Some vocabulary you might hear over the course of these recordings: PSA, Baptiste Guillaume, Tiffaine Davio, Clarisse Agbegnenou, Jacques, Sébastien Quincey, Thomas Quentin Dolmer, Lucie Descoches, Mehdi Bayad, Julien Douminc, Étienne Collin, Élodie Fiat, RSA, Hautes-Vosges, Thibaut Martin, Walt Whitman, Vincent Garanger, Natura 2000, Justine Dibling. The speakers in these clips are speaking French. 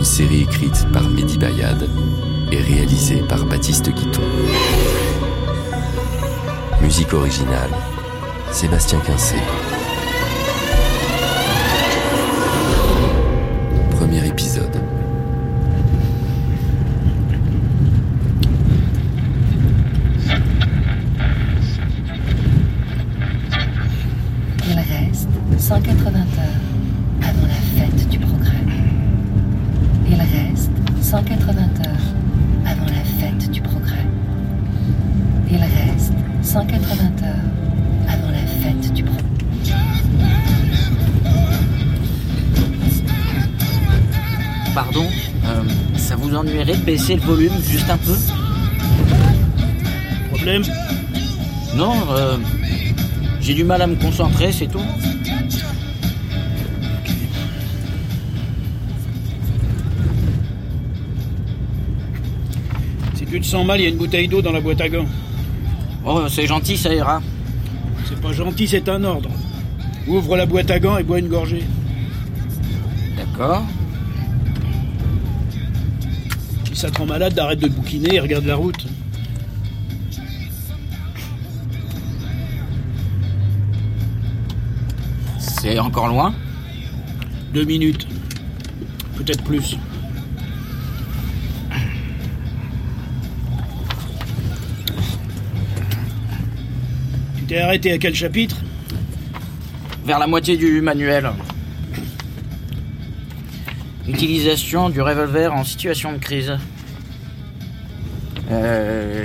une série écrite par Mehdi Bayad et réalisée par Baptiste Guillaume. Musique originale, Sébastien Quincey. Premier épisode. Il reste 180 heures avant la fête du progrès. Il reste 180 heures avant la fête du progrès. Il reste 180 heures avant la fête du progrès. Pardon, ça vous ennuierait de baisser le volume juste un peu ? Problème ? Non, j'ai du mal à me concentrer, c'est tout. Okay. Si tu te sens mal, il y a une bouteille d'eau dans la boîte à gants. Oh, c'est gentil, ça ira. C'est pas gentil, c'est un ordre. Ouvre la boîte à gants et bois une gorgée. D'accord. Si ça te rend malade, arrête de bouquiner et regarde la route. C'est encore loin ? 2 minutes. Peut-être plus. Tu t'es arrêté à quel chapitre ? Vers la moitié du manuel. Utilisation du revolver en situation de crise.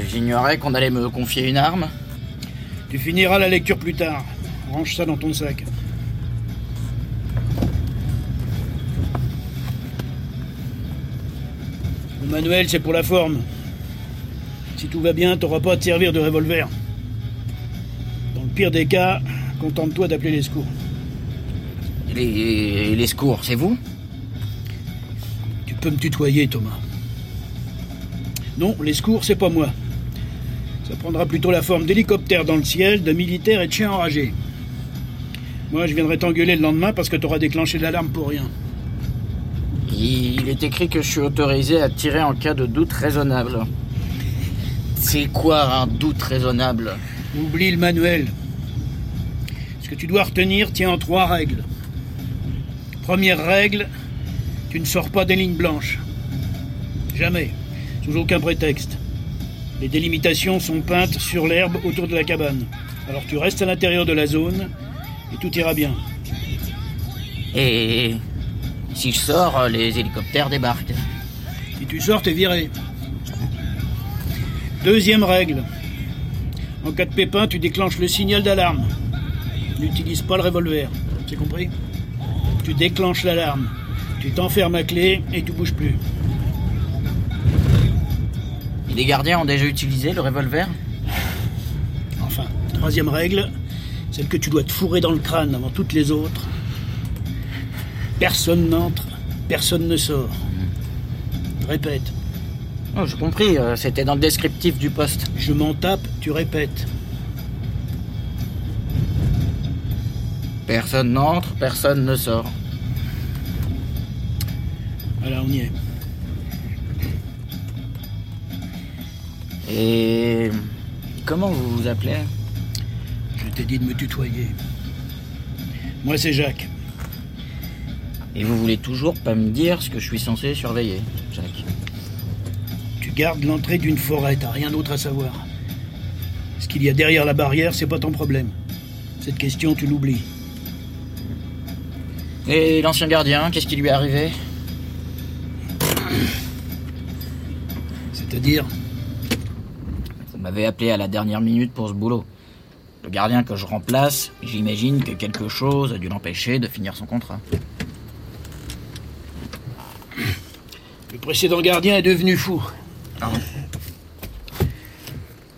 J'ignorais qu'on allait me confier une arme. Tu finiras la lecture plus tard. Range ça dans ton sac. Le manuel, c'est pour la forme. Si tout va bien, t'auras pas à te servir de revolver. Dans le pire des cas, contente-toi d'appeler les secours. Les secours, c'est vous ? Tu peux me tutoyer, Thomas. Non, les secours, c'est pas moi. Ça prendra plutôt la forme d'hélicoptères dans le ciel, de militaires et de chiens enragés. Moi, je viendrai t'engueuler le lendemain parce que t'auras déclenché l'alarme pour rien. Il est écrit que je suis autorisé à tirer en cas de doute raisonnable. C'est quoi un doute raisonnable ? Oublie le manuel. Ce que tu dois retenir tient en 3 règles. Première règle, tu ne sors pas des lignes blanches. Jamais, sous aucun prétexte. Les délimitations sont peintes sur l'herbe autour de la cabane. Alors tu restes à l'intérieur de la zone et tout ira bien. Et... si je sors, les hélicoptères débarquent. Si tu sors, t'es viré. Deuxième règle. En cas de pépin, tu déclenches le signal d'alarme. N'utilise pas le revolver. C'est compris ? Tu déclenches l'alarme. Tu t'enfermes à clé et tu bouges plus. Et les gardiens ont déjà utilisé le revolver ? Enfin, troisième règle, celle que tu dois te fourrer dans le crâne avant toutes les autres. Personne n'entre, personne ne sort. Répète. Oh, j'ai compris, c'était dans le descriptif du poste. Je m'en tape, tu répètes. Personne n'entre, personne ne sort. Voilà, on y est. Et... comment vous vous appelez ? Je t'ai dit de me tutoyer. Moi, c'est Jacques. Et vous voulez toujours pas me dire ce que je suis censé surveiller, Jacques. Tu gardes l'entrée d'une forêt, t'as rien d'autre à savoir. Ce qu'il y a derrière la barrière, c'est pas ton problème. Cette question, tu l'oublies. Et l'ancien gardien, qu'est-ce qui lui est arrivé ? C'est-à-dire ? Vous m'avez appelé à la dernière minute pour ce boulot. Le gardien que je remplace, j'imagine que quelque chose a dû l'empêcher de finir son contrat. Le précédent gardien est devenu fou. Ah.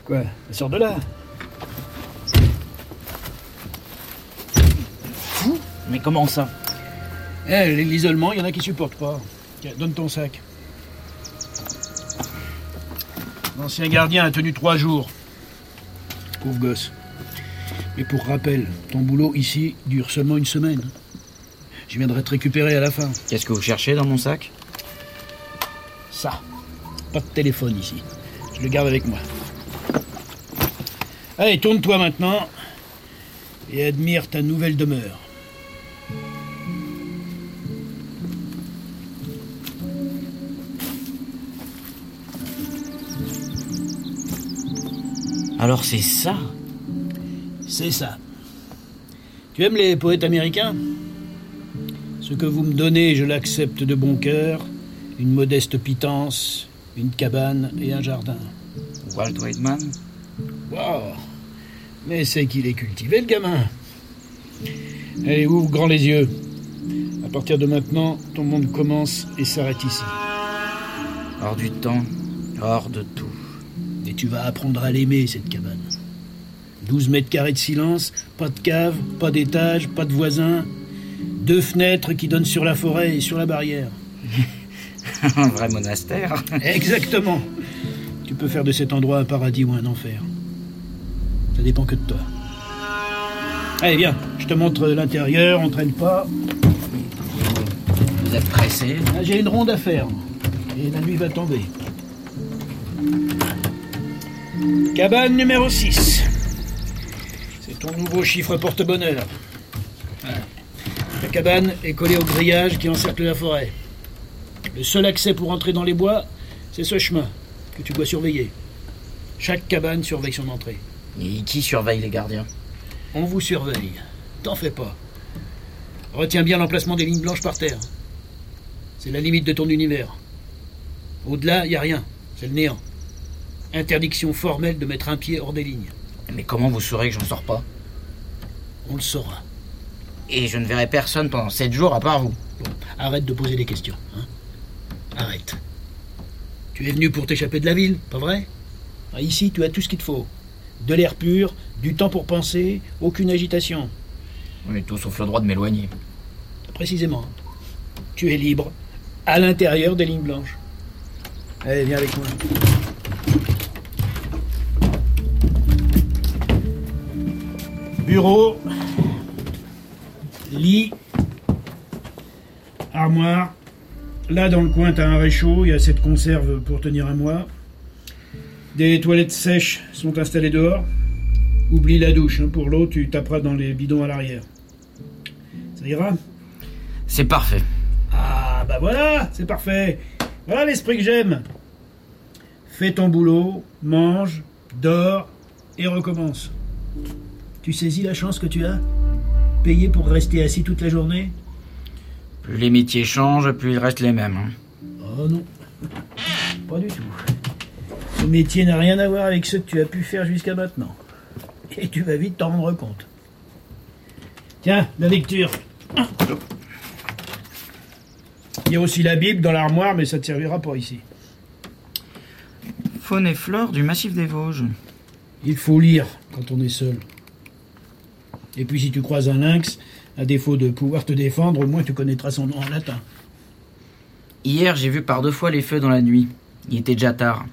Quoi ? Elle sort de là. Fou ? Mais comment ça ? L'isolement, il y en a qui supportent pas. Tiens, donne ton sac. L'ancien gardien a tenu 3 jours. Pauvre gosse. Mais pour rappel, ton boulot ici dure seulement 1 semaine. Je viendrai te récupérer à la fin. Qu'est-ce que vous cherchez dans mon sac ? Ça. Pas de téléphone ici. Je le garde avec moi. Allez, tourne-toi maintenant et admire ta nouvelle demeure. Alors c'est ça ? C'est ça. Tu aimes les poètes américains ? Ce que vous me donnez, je l'accepte de bon cœur. Une modeste pitance, une cabane et un jardin. Walt Whitman ? Wow ! Mais c'est qu'il est cultivé, le gamin. Allez, ouvre grand les yeux. À partir de maintenant, ton monde commence et s'arrête ici. Hors du temps, hors de tout. Et tu vas apprendre à l'aimer, cette cabane. 12 mètres carrés de silence, pas de cave, pas d'étage, pas de voisins. 2 fenêtres qui donnent sur la forêt et sur la barrière. Un vrai monastère. Exactement. Tu peux faire de cet endroit un paradis ou un enfer. Ça dépend que de toi. Allez, viens, je te montre l'intérieur, on traîne pas. Vous êtes pressé ? J'ai une ronde à faire et la nuit va tomber. Cabane numéro 6. C'est ton nouveau chiffre porte-bonheur. Voilà. La cabane est collée au grillage qui encercle la forêt. Le seul accès pour entrer dans les bois, c'est ce chemin que tu dois surveiller. Chaque cabane surveille son entrée. Et qui surveille les gardiens ? On vous surveille. T'en fais pas. Retiens bien l'emplacement des lignes blanches par terre. C'est la limite de ton univers. Au-delà, il n'y a rien. C'est le néant. Interdiction formelle de mettre un pied hors des lignes. Mais comment vous saurez que j'en sors pas ? On le saura. Et je ne verrai personne pendant 7 jours à part vous. Bon, arrête de poser des questions. Hein ? Arrête. Tu es venu pour t'échapper de la ville, pas vrai ? Ici, tu as tout ce qu'il te faut. De l'air pur, du temps pour penser, aucune agitation. Oui, tout sauf le droit de m'éloigner. Précisément. Tu es libre, à l'intérieur des lignes blanches. Allez, viens avec moi. Bureau, lit, armoire. Là, dans le coin, t'as un réchaud, il y a cette conserve pour tenir un mois. Des toilettes sèches sont installées dehors. Oublie la douche, hein. Pour l'eau, tu taperas dans les bidons à l'arrière. Ça ira ? C'est parfait. Ah, bah voilà, c'est parfait. Voilà l'esprit que j'aime. Fais ton boulot, mange, dors et recommence. Tu saisis la chance que tu as ? Payer pour rester assis toute la journée ? Plus les métiers changent, plus ils restent les mêmes. Hein. Oh non, pas du tout. Ce métier n'a rien à voir avec ce que tu as pu faire jusqu'à maintenant. Et tu vas vite t'en rendre compte. Tiens, la lecture. Il y a aussi la Bible dans l'armoire, mais ça ne te servira pas ici. Faune et flore du massif des Vosges. Il faut lire quand on est seul. Et puis si tu croises un lynx, à défaut de pouvoir te défendre, au moins tu connaîtras son nom en latin. Hier, j'ai vu par 2 fois les feux dans la nuit. Il était déjà tard.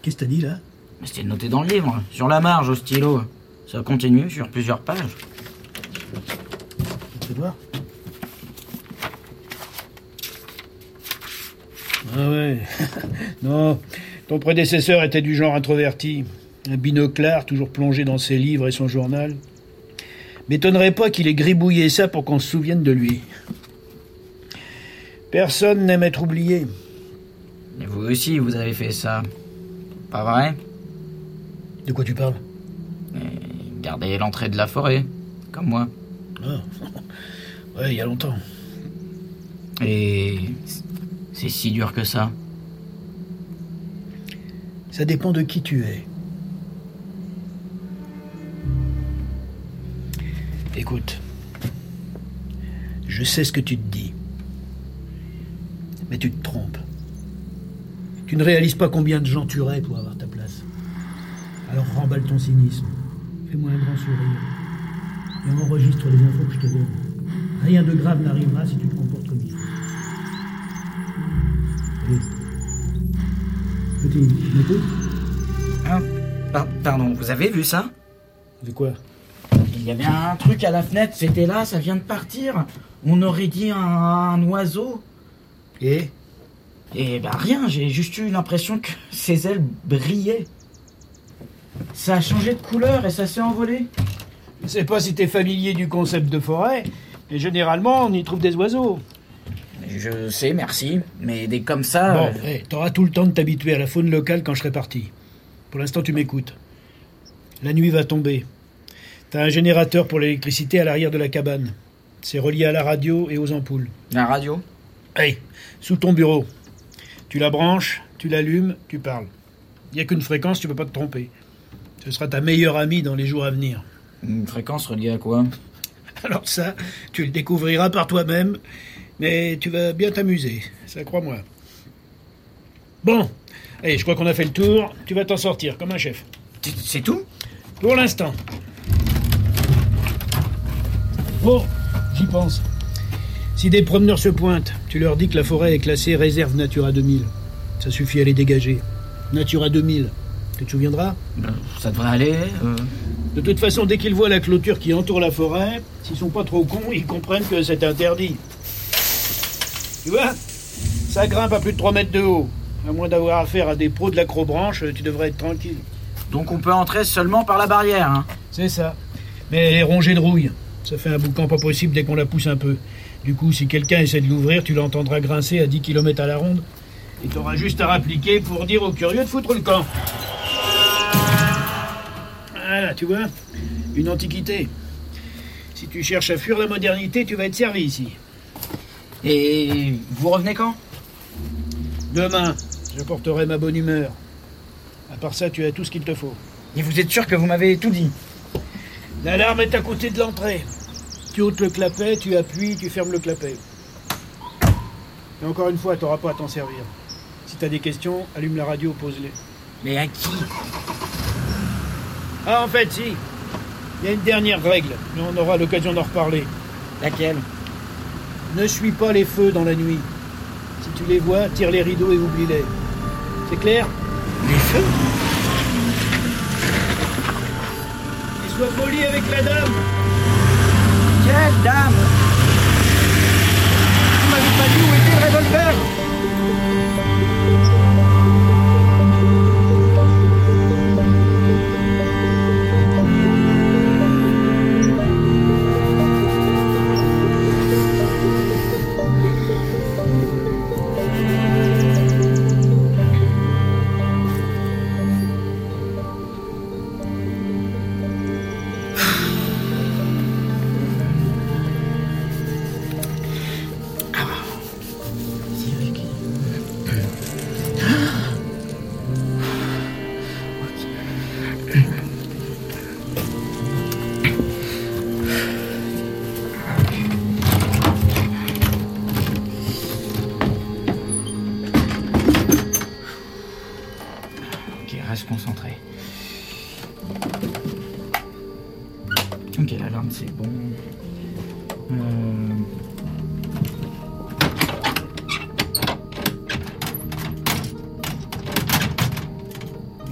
Qu'est-ce que t'as dit là ? C'était noté dans le livre, sur la marge, au stylo. Ça continue sur plusieurs pages. Je vais voir. Ah ouais. Non, ton prédécesseur était du genre introverti. Un binoclard, toujours plongé dans ses livres et son journal. M'étonnerait pas qu'il ait gribouillé ça pour qu'on se souvienne de lui. Personne n'aime être oublié. Et vous aussi, vous avez fait ça. Pas vrai ? De quoi tu parles ? Gardez l'entrée de la forêt, comme moi. Ah. Ouais, il y a longtemps. Et c'est si dur que ça ? Ça dépend de qui tu es. Écoute, je sais ce que tu te dis, mais tu te trompes. Tu ne réalises pas combien de gens tueraient pour avoir ta place. Alors remballe ton cynisme, fais-moi un grand sourire et enregistre les infos que je te donne. Rien de grave n'arrivera si tu te comportes comme il faut. Allez, petit, tu m'écoutes ? Ah, pardon, vous avez vu ça ? De quoi ? Il y avait un truc à la fenêtre, c'était là, ça vient de partir. On aurait dit un oiseau. Et ? Et ben rien, j'ai juste eu l'impression que ses ailes brillaient. Ça a changé de couleur et ça s'est envolé. Je sais pas si t'es familier du concept de forêt, mais généralement on y trouve des oiseaux. Je sais, merci, mais des comme ça... Bon, hey, t'auras tout le temps de t'habituer à la faune locale quand je serai parti. Pour l'instant, tu m'écoutes. La nuit va tomber. T'as un générateur pour l'électricité à l'arrière de la cabane. C'est relié à la radio et aux ampoules. La radio ? Hey, sous ton bureau. Tu la branches, tu l'allumes, tu parles. Il n'y a qu'une fréquence, tu peux pas te tromper. Ce sera ta meilleure amie dans les jours à venir. Une fréquence reliée à quoi ? Alors ça, tu le découvriras par toi-même... Mais tu vas bien t'amuser, ça crois-moi. Bon, allez, je crois qu'on a fait le tour. Tu vas t'en sortir, comme un chef. C'est tout ? Pour l'instant. Oh, j'y pense. Si des promeneurs se pointent, tu leur dis que la forêt est classée réserve Natura 2000. Ça suffit à les dégager. Natura 2000, tu te souviendras ? Ça devrait aller. De toute façon, dès qu'ils voient la clôture qui entoure la forêt, s'ils sont pas trop cons, ils comprennent que c'est interdit. Tu vois, ça grimpe à plus de 3 mètres de haut. À moins d'avoir affaire à des pros de l'acrobranche, tu devrais être tranquille. Donc on peut entrer seulement par la barrière, hein ? C'est ça. Mais elle est rongée de rouille. Ça fait un boucan pas possible dès qu'on la pousse un peu. Du coup, si quelqu'un essaie de l'ouvrir, tu l'entendras grincer à 10 km à la ronde. Et t'auras juste à rappliquer pour dire aux curieux de foutre le camp. Voilà, tu vois ? Une antiquité. Si tu cherches à fuir la modernité, tu vas être servi ici. Et vous revenez quand ? Demain, j'apporterai ma bonne humeur. À part ça, tu as tout ce qu'il te faut. Et vous êtes sûr que vous m'avez tout dit ? L'alarme est à côté de l'entrée. Tu ôtes le clapet, tu appuies, tu fermes le clapet. Et encore une fois, t'auras pas à t'en servir. Si t'as des questions, allume la radio, pose-les. Mais à qui ? Ah, en fait, si. Il y a une dernière règle, mais on aura l'occasion d'en reparler. Laquelle ? Ne suis pas les feux dans la nuit. Si tu les vois, tire les rideaux et oublie-les. C'est clair ? Les feux ? Et sois poli avec la dame ! Quelle dame ? Vous m'avez pas dit où était le revolver ?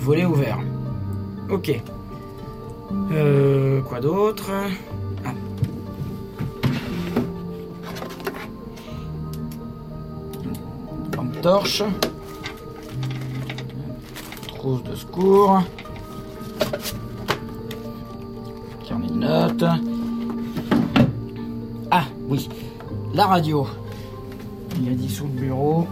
Volet ouvert. Ok. Quoi d'autre ? Ah. Lampe torche. Trousse de secours. Carnet de notes. Ah, oui. La radio. Il y a 10 sous le bureau.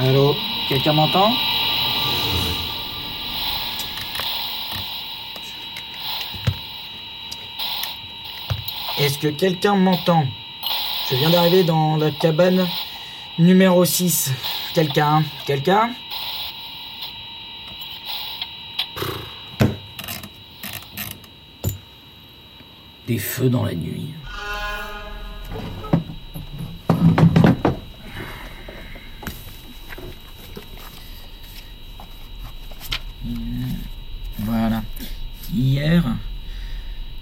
Allô, quelqu'un m'entend ? Est-ce que quelqu'un m'entend ? Je viens d'arriver dans la cabane numéro 6. Quelqu'un ? Des feux dans la nuit.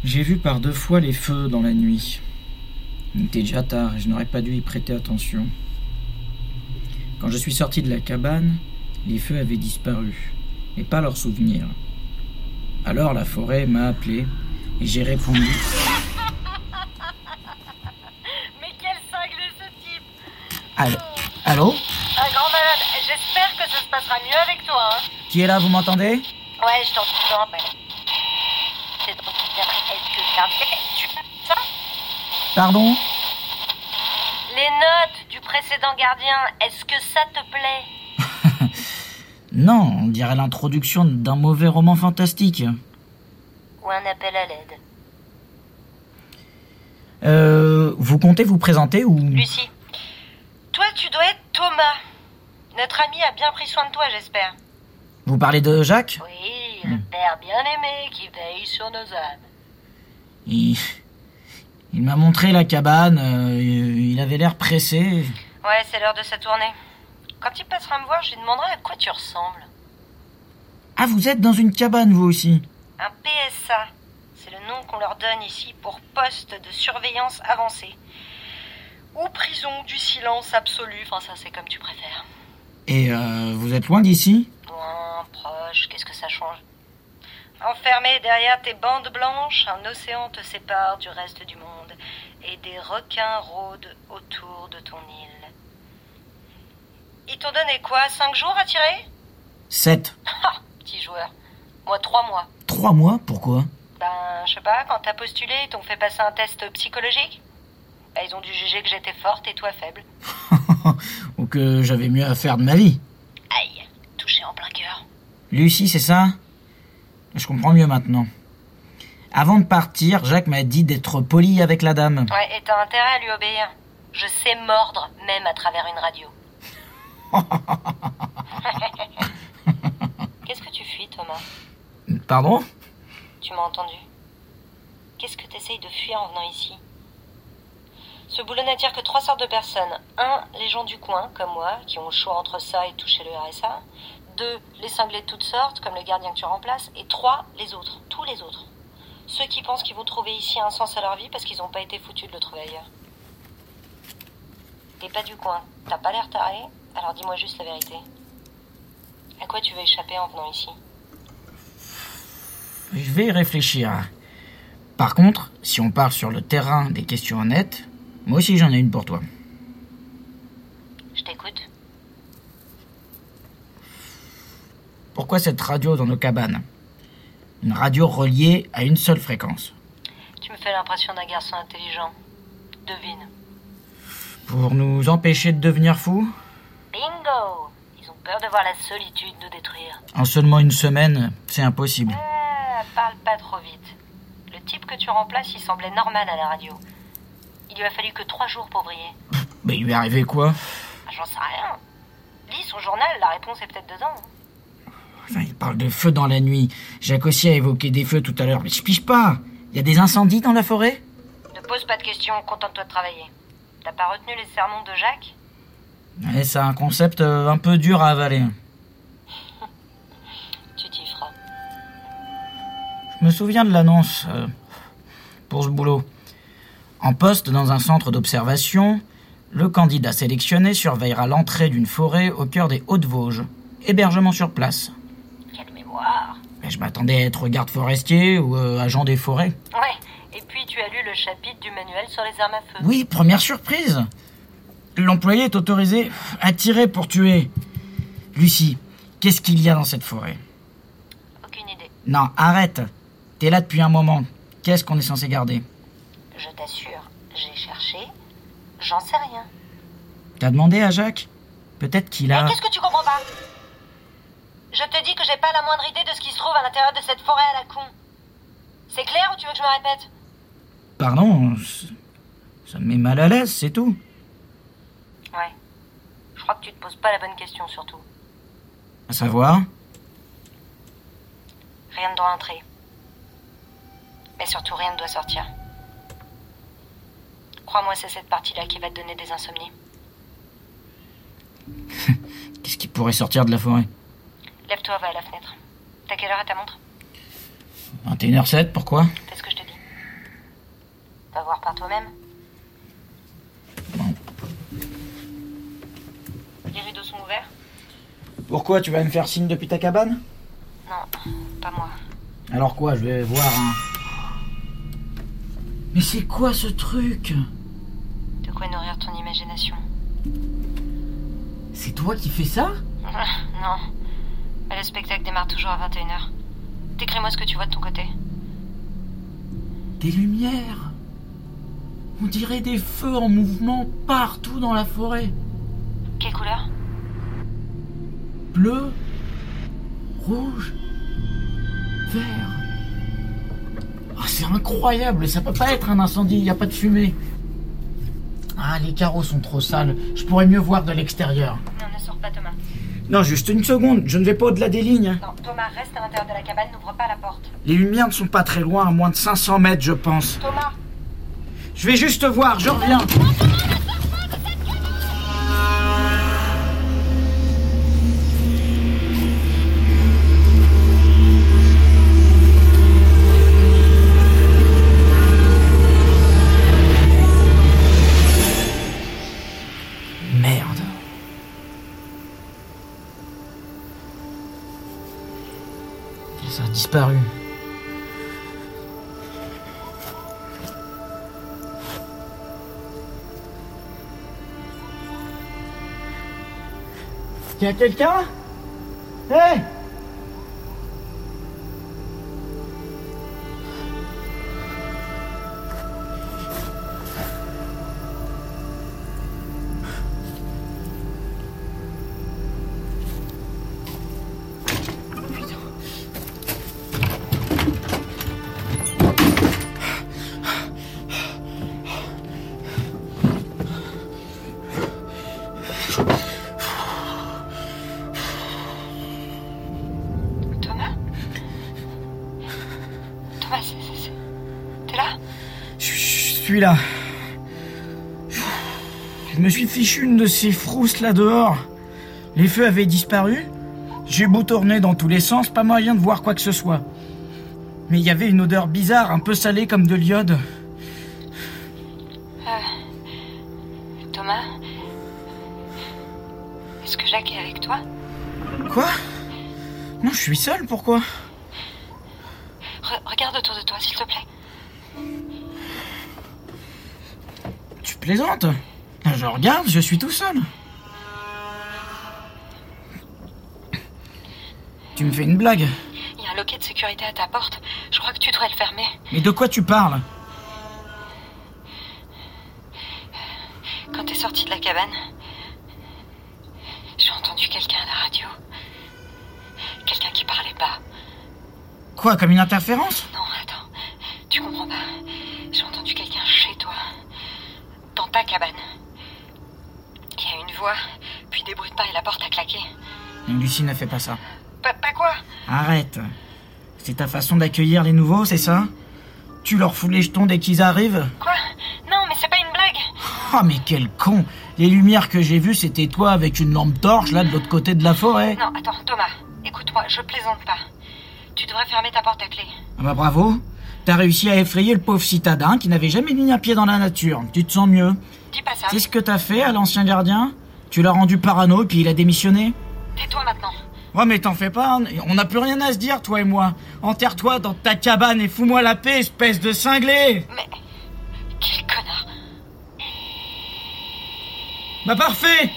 J'ai vu par 2 fois les feux dans la nuit. Il était déjà tard et je n'aurais pas dû y prêter attention. Quand je suis sorti de la cabane, les feux avaient disparu, mais pas leurs souvenirs. Alors la forêt m'a appelé et j'ai répondu. Mais quel cinglé ce type! Allô? Un grand malade, j'espère que ça se passera mieux avec toi. Hein. Qui est là, vous m'entendez? Ouais, je t'entends. C'est trop bizarre. Est-ce que tu peux ça? Pardon? Les notes du précédent gardien, est-ce que ça te plaît? Non, on dirait l'introduction d'un mauvais roman fantastique. Ou un appel à l'aide. Vous comptez vous présenter ou... Lucie. Toi, tu dois être Thomas. Notre ami a bien pris soin de toi, j'espère. Vous parlez de Jacques? Oui, le père bien-aimé qui veille sur nos âmes. Il m'a montré la cabane, il avait l'air pressé. Ouais, c'est l'heure de sa tournée. Quand il passera me voir, je lui demanderai à quoi tu ressembles. Ah, vous êtes dans une cabane, vous aussi? Un PSA, c'est le nom qu'on leur donne ici pour poste de surveillance avancée. Ou prison du silence absolu, enfin ça c'est comme tu préfères. Et vous êtes loin d'ici? Loin, proche, qu'est-ce que ça change? Enfermé derrière tes bandes blanches, un océan te sépare du reste du monde et des requins rôdent autour de ton île. Ils t'ont donné quoi, 5 jours à tirer? 7. Ah, petit joueur. Moi, 3 mois. 3 mois? Pourquoi? Ben, je sais pas, quand t'as postulé, ils t'ont fait passer un test psychologique. Ben, ils ont dû juger que j'étais forte et toi faible. Ou que j'avais mieux à faire de ma vie. Aïe, touché en plein cœur. Lucie, c'est ça? Je comprends mieux maintenant. Avant de partir, Jacques m'a dit d'être poli avec la dame. Ouais, et t'as intérêt à lui obéir. Je sais mordre, même à travers une radio. Qu'est-ce que tu fuis, Thomas? Pardon? Tu m'as entendu. Qu'est-ce que t'essayes de fuir en venant ici? Ce boulot n'attire que 3 sortes de personnes. 1, les gens du coin, comme moi, qui ont le choix entre ça et toucher le RSA. 2, les cinglés de toutes sortes, comme le gardien que tu remplaces. Et 3, les autres, tous les autres. Ceux qui pensent qu'ils vont trouver ici un sens à leur vie parce qu'ils n'ont pas été foutus de le trouver ailleurs. T'es pas du coin, t'as pas l'air taré, alors dis-moi juste la vérité. À quoi tu veux échapper en venant ici? Je vais y réfléchir. Par contre, si on parle sur le terrain des questions honnêtes, moi aussi j'en ai une pour toi. Je t'écoute. Pourquoi cette radio dans nos cabanes? Une radio reliée à une seule fréquence. Tu me fais l'impression d'un garçon intelligent. Devine. Pour nous empêcher de devenir fous? Bingo! Ils ont peur de voir la solitude nous détruire. En seulement 1 semaine, c'est impossible. Parle pas trop vite. Le type que tu remplaces, il semblait normal à la radio. Il lui a fallu que 3 jours pour briller. Mais il lui est arrivé quoi? J'en sais rien. Lis son journal, la réponse est peut-être dedans. Enfin, il parle de feux dans la nuit. Jacques aussi a évoqué des feux tout à l'heure, mais je pige pas. Il y a des incendies dans la forêt? Ne pose pas de questions, contente-toi de travailler. T'as pas retenu les sermons de Jacques? Ouais, c'est un concept un peu dur à avaler. Tu t'y feras. Je me souviens de l'annonce pour ce boulot. En poste dans un centre d'observation, le candidat sélectionné surveillera l'entrée d'une forêt au cœur des Hautes-Vosges. Hébergement sur place. Quelle mémoire! Mais je m'attendais à être garde forestier ou agent des forêts. Ouais, et puis tu as lu le chapitre du manuel sur les armes à feu. Oui, première surprise! L'employé est autorisé à tirer pour tuer. Lucie, qu'est-ce qu'il y a dans cette forêt? Aucune idée. Non, arrête! T'es là depuis un moment. Qu'est-ce qu'on est censé garder? Je t'assure, j'ai cherché, j'en sais rien. T'as demandé à Jacques? Peut-être qu'il a... Mais qu'est-ce que tu comprends pas? Je te dis que j'ai pas la moindre idée de ce qui se trouve à l'intérieur de cette forêt à la con. C'est clair ou tu veux que je me répète? Pardon, ça me met mal à l'aise, c'est tout. Ouais, je crois que tu te poses pas la bonne question surtout. À savoir? Rien ne doit entrer. Mais surtout rien ne doit sortir. Crois-moi, c'est cette partie-là qui va te donner des insomnies. Qu'est-ce qui pourrait sortir de la forêt? Lève-toi, va à la fenêtre. T'as quelle heure à ta montre? 21h07, pourquoi? Fais ce que je te dis. Va voir par toi-même. Bon. Les rideaux sont ouverts. Pourquoi? Tu vas me faire signe depuis ta cabane? Non, pas moi. Alors quoi? Je vais voir. Mais c'est quoi ce truc? De quoi nourrir ton imagination. C'est toi qui fais ça? Non. Le spectacle démarre toujours à 21h. Décris-moi ce que tu vois de ton côté. Des lumières. On dirait des feux en mouvement partout dans la forêt. Quelle couleur? Bleu, rouge, vert. Oh, c'est incroyable, ça peut pas être un incendie, il n'y a pas de fumée. Ah, les carreaux sont trop sales, je pourrais mieux voir de l'extérieur. Non, ne sors pas, Thomas. Non, juste une seconde, je ne vais pas au-delà des lignes. Non, Thomas, reste à l'intérieur de la cabane, n'ouvre pas la porte. Les lumières ne sont pas très loin, à moins de 500 mètres, je pense. Thomas! Je vais juste voir, je reviens. Disparu. Y'a quelqu'un? Hey! Là. Je me suis fichu une de ces frousses là dehors. Les feux avaient disparu. J'ai beau tourner dans tous les sens, pas moyen de voir quoi que ce soit. Mais il y avait une odeur bizarre, un peu salée comme de l'iode. Thomas, est-ce que Jacques est avec toi? Quoi? Non, je suis seul, pourquoi? Regarde autour de toi, s'il te plaît. Tu plaisantes? Je regarde, je suis tout seul. Tu me fais une blague? Il y a un loquet de sécurité à ta porte. Je crois que tu devrais le fermer. Mais de quoi tu parles? Quand t'es sorti de la cabane, j'ai entendu quelqu'un à la radio. Quelqu'un qui parlait pas. Quoi, comme une interférence? Non, attends. Tu comprends pas. J'ai entendu quelqu'un chez toi. Dans ta cabane. Il y a une voix, puis des bruits de pas et la porte a claqué. Lucie ne fait pas ça. Pas quoi? Arrête. C'est ta façon d'accueillir les nouveaux, c'est ça? Tu leur fous les jetons dès qu'ils arrivent? Quoi? Non, mais c'est pas une blague. Oh, mais quel con! Les lumières que j'ai vues, c'était toi avec une lampe torche, là, de l'autre côté de la forêt. Non, attends, Thomas, écoute-moi, je plaisante pas. Tu devrais fermer ta porte à clé. Ah bah bravo! T'as réussi à effrayer le pauvre citadin qui n'avait jamais mis un pied dans la nature. Tu te sens mieux? Dis pas ça. C'est ce que t'as fait à l'ancien gardien? Tu l'as rendu parano puis il a démissionné? Tais-toi maintenant. Ouais, mais t'en fais pas, on n'a plus rien à se dire, toi et moi. Enterre-toi dans ta cabane et fous-moi la paix, espèce de cinglé. Mais... quel connard. Bah parfait.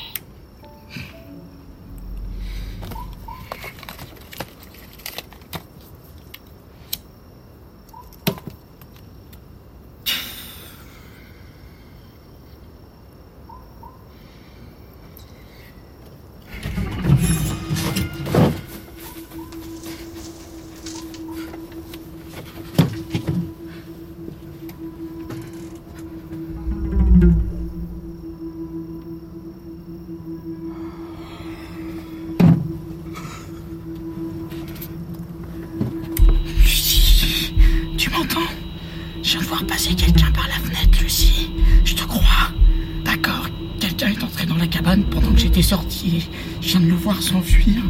Je viens de le voir s'enfuir.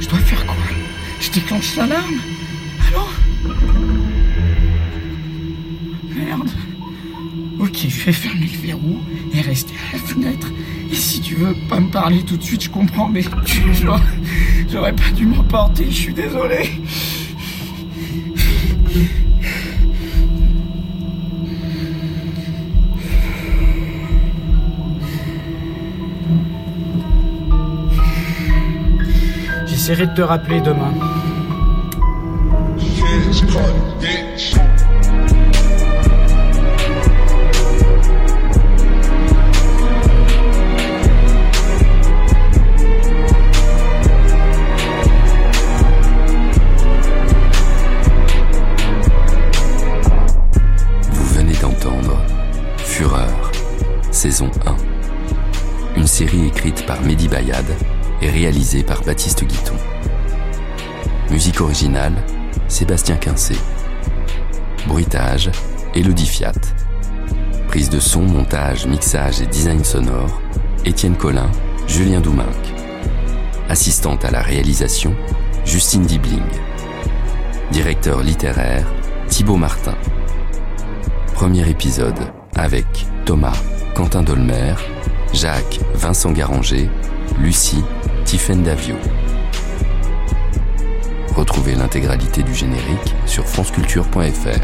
Je dois faire quoi? Je déclenche l'alarme? Allô? Merde. Ok, je vais fermer le verrou et rester à la fenêtre Et si tu veux pas me parler tout de suite, je comprends, mais j'aurais pas dû m'emporter, je suis désolé. J'essaierai de te rappeler demain. Saison 1. Une série écrite par Mehdi Bayad et réalisée par Baptiste Guillaume. Musique originale, Sébastien Quincey. Bruitage, Élodie Fiat. Prise de son, montage, mixage et design sonore, Étienne Collin, Julien Douminc. Assistante à la réalisation, Justine Dibling. Directeur littéraire, Thibaut Martin. Premier épisode avec Thomas Quentin Dolmer, Jacques, Vincent Garanger, Lucie, Tiffaine Davio. Retrouvez l'intégralité du générique sur franceculture.fr.